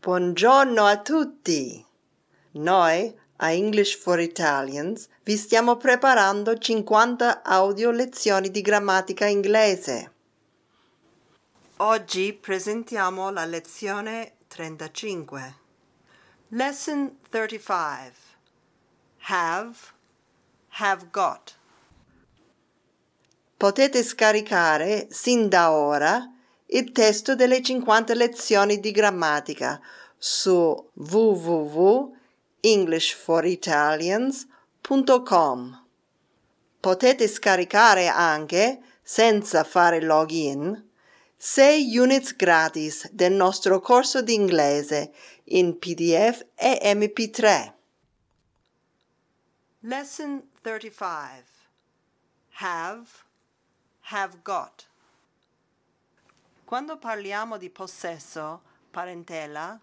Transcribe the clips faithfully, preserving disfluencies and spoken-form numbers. Buongiorno a tutti! Noi, a English for Italians, vi stiamo preparando cinquanta audio lezioni di grammatica inglese. Oggi presentiamo la lezione trentacinque. Lesson thirty-five. Have, have got. Potete scaricare, sin da ora, il testo delle cinquanta lezioni di grammatica su w w w punto english for italians punto com. Potete scaricare anche, senza fare login, sei units gratis del nostro corso di inglese in P D F e M P tre. Lesson thirty-five. Have, have got. Quando parliamo di possesso, parentela,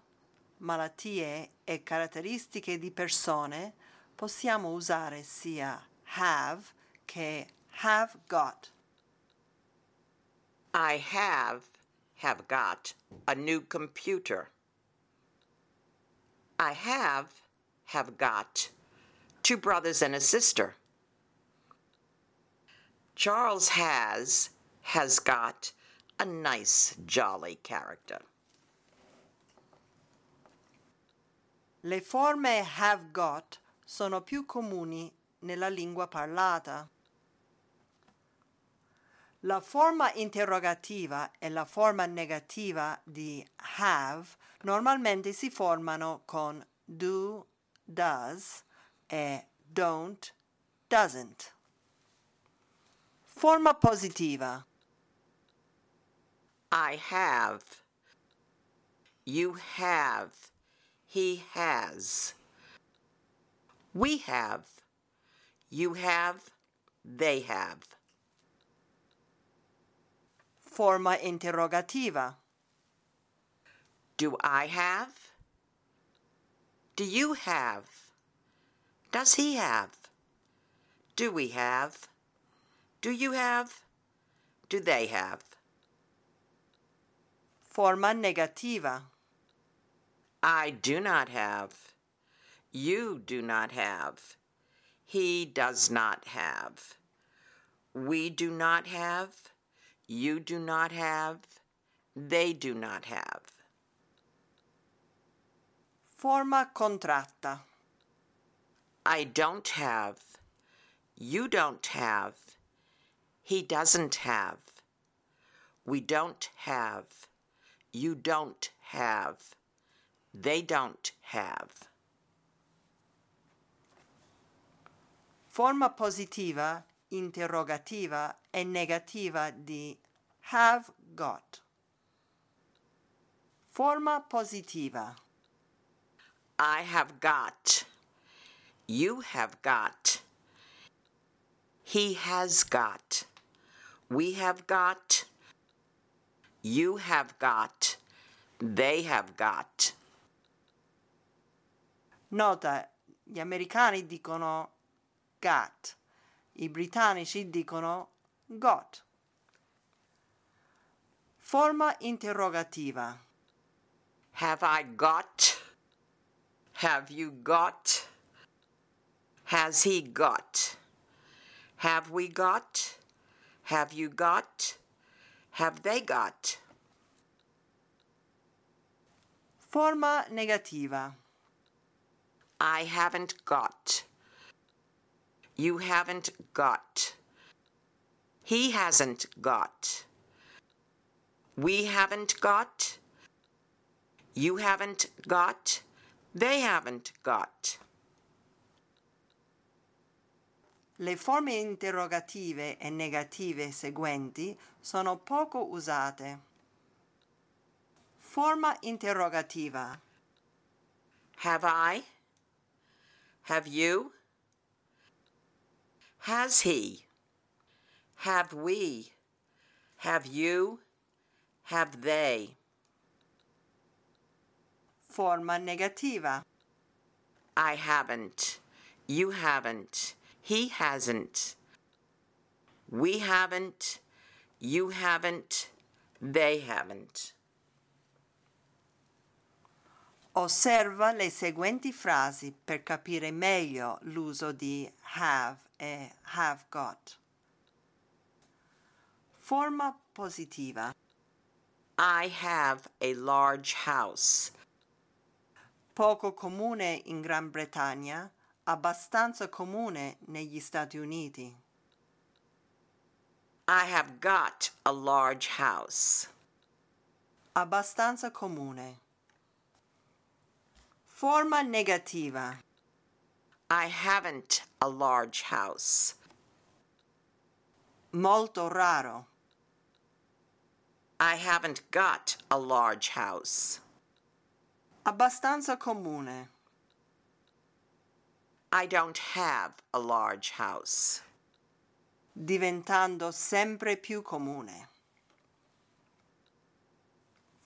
malattie e caratteristiche di persone, possiamo usare sia have che have got. I have, have got a new computer. I have, have got two brothers and a sister. Charles has, has got a nice, jolly character. Le forme have got sono più comuni nella lingua parlata. La forma interrogativa e la forma negativa di have normalmente si formano con do, does e don't, doesn't. Forma positiva. I have, you have, he has, we have, you have, they have. Forma interrogativa. Do I have? Do you have? Does he have? Do we have? Do you have? Do they have? Forma negativa. I do not have. You do not have. He does not have. We do not have. You do not have. They do not have. Forma contratta. I don't have. You don't have. He doesn't have. We don't have. You don't have. They don't have. Forma positiva, interrogativa e negativa di have got. Forma positiva. I have got. You have got. He has got. We have got. You have got. They have got. Nota, gli americani dicono got, i britannici dicono got. Forma interrogativa. Have I got? Have you got? Has he got? Have we got? Have you got? Have they got? Forma negativa. I haven't got. You haven't got. He hasn't got. We haven't got. You haven't got. They haven't got. Le forme interrogative e negative seguenti sono poco usate. Forma interrogativa. Have I? Have you? Has he? Have we? Have you? Have they? Forma negativa. I haven't. You haven't. He hasn't. We haven't. You haven't. They haven't. Osserva le seguenti frasi per capire meglio l'uso di have e have got. Forma positiva. I have a large house. Poco comune in Gran Bretagna, abbastanza comune negli Stati Uniti. I have got a large house. Abbastanza comune. Forma negativa. I haven't a large house. Molto raro. I haven't got a large house. Abbastanza comune. I don't have a large house. Diventando sempre più comune.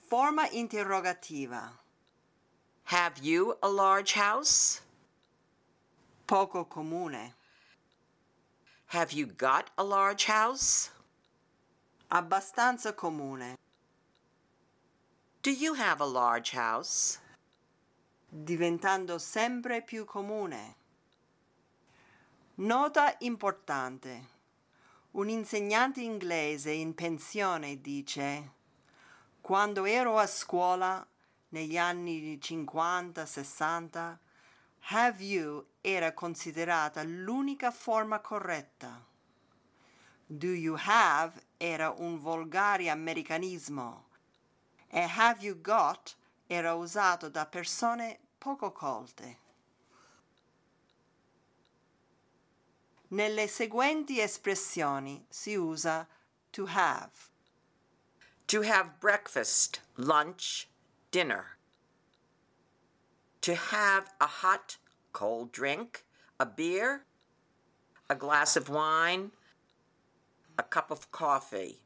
Forma interrogativa. Have you a large house? Poco comune. Have you got a large house? Abbastanza comune. Do you have a large house? Diventando sempre più comune. Nota importante. Un insegnante inglese in pensione dice: quando ero a scuola negli anni cinquanta sessanta, have you era considerata l'unica forma corretta. Do you have era un volgare americanismo e have you got era usato da persone poco colte. Nelle seguenti espressioni si usa to have. To have breakfast, lunch, dinner. To have a hot, cold drink, a beer, a glass of wine, a cup of coffee.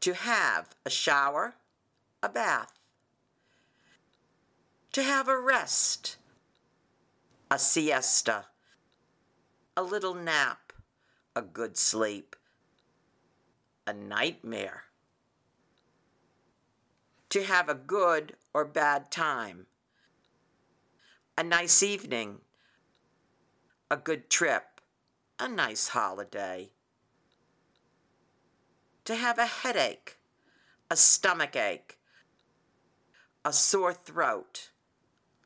To have a shower, a bath. To have a rest, a siesta, a little nap, a good sleep, a nightmare. To have a good or bad time. A nice evening, a good trip, a nice holiday. To have a headache, a stomach ache, a sore throat,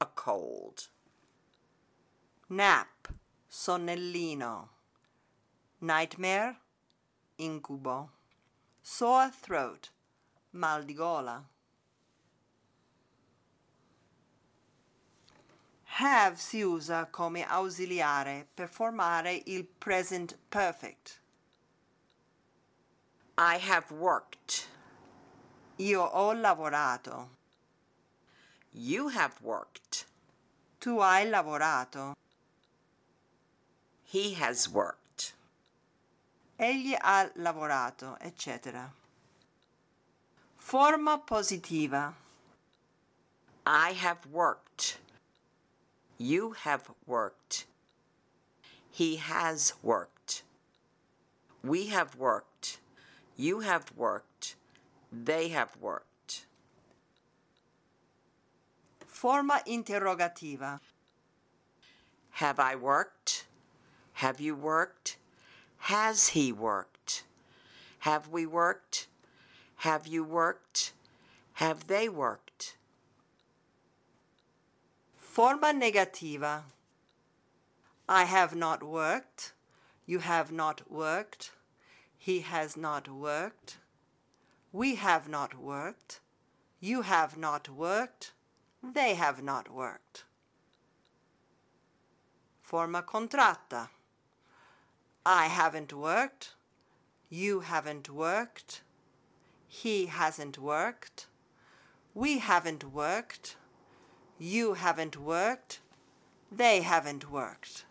a cold. Nap, sonnellino, nightmare, incubo, sore throat, mal di gola. Have si usa come ausiliare per formare il present perfect. I have worked. Io ho lavorato. You have worked. Tu hai lavorato. He has worked. Egli ha lavorato, eccetera. Forma positiva. I have worked. You have worked. He has worked. We have worked. You have worked. They have worked. Forma interrogativa. Have I worked? Have you worked? Has he worked? Have we worked? Have you worked? Have they worked? Forma negativa. I have not worked. You have not worked. He has not worked. We have not worked. You have not worked. They have not worked. Forma contratta. I haven't worked. You haven't worked. He hasn't worked. We haven't worked. You haven't worked. They haven't worked.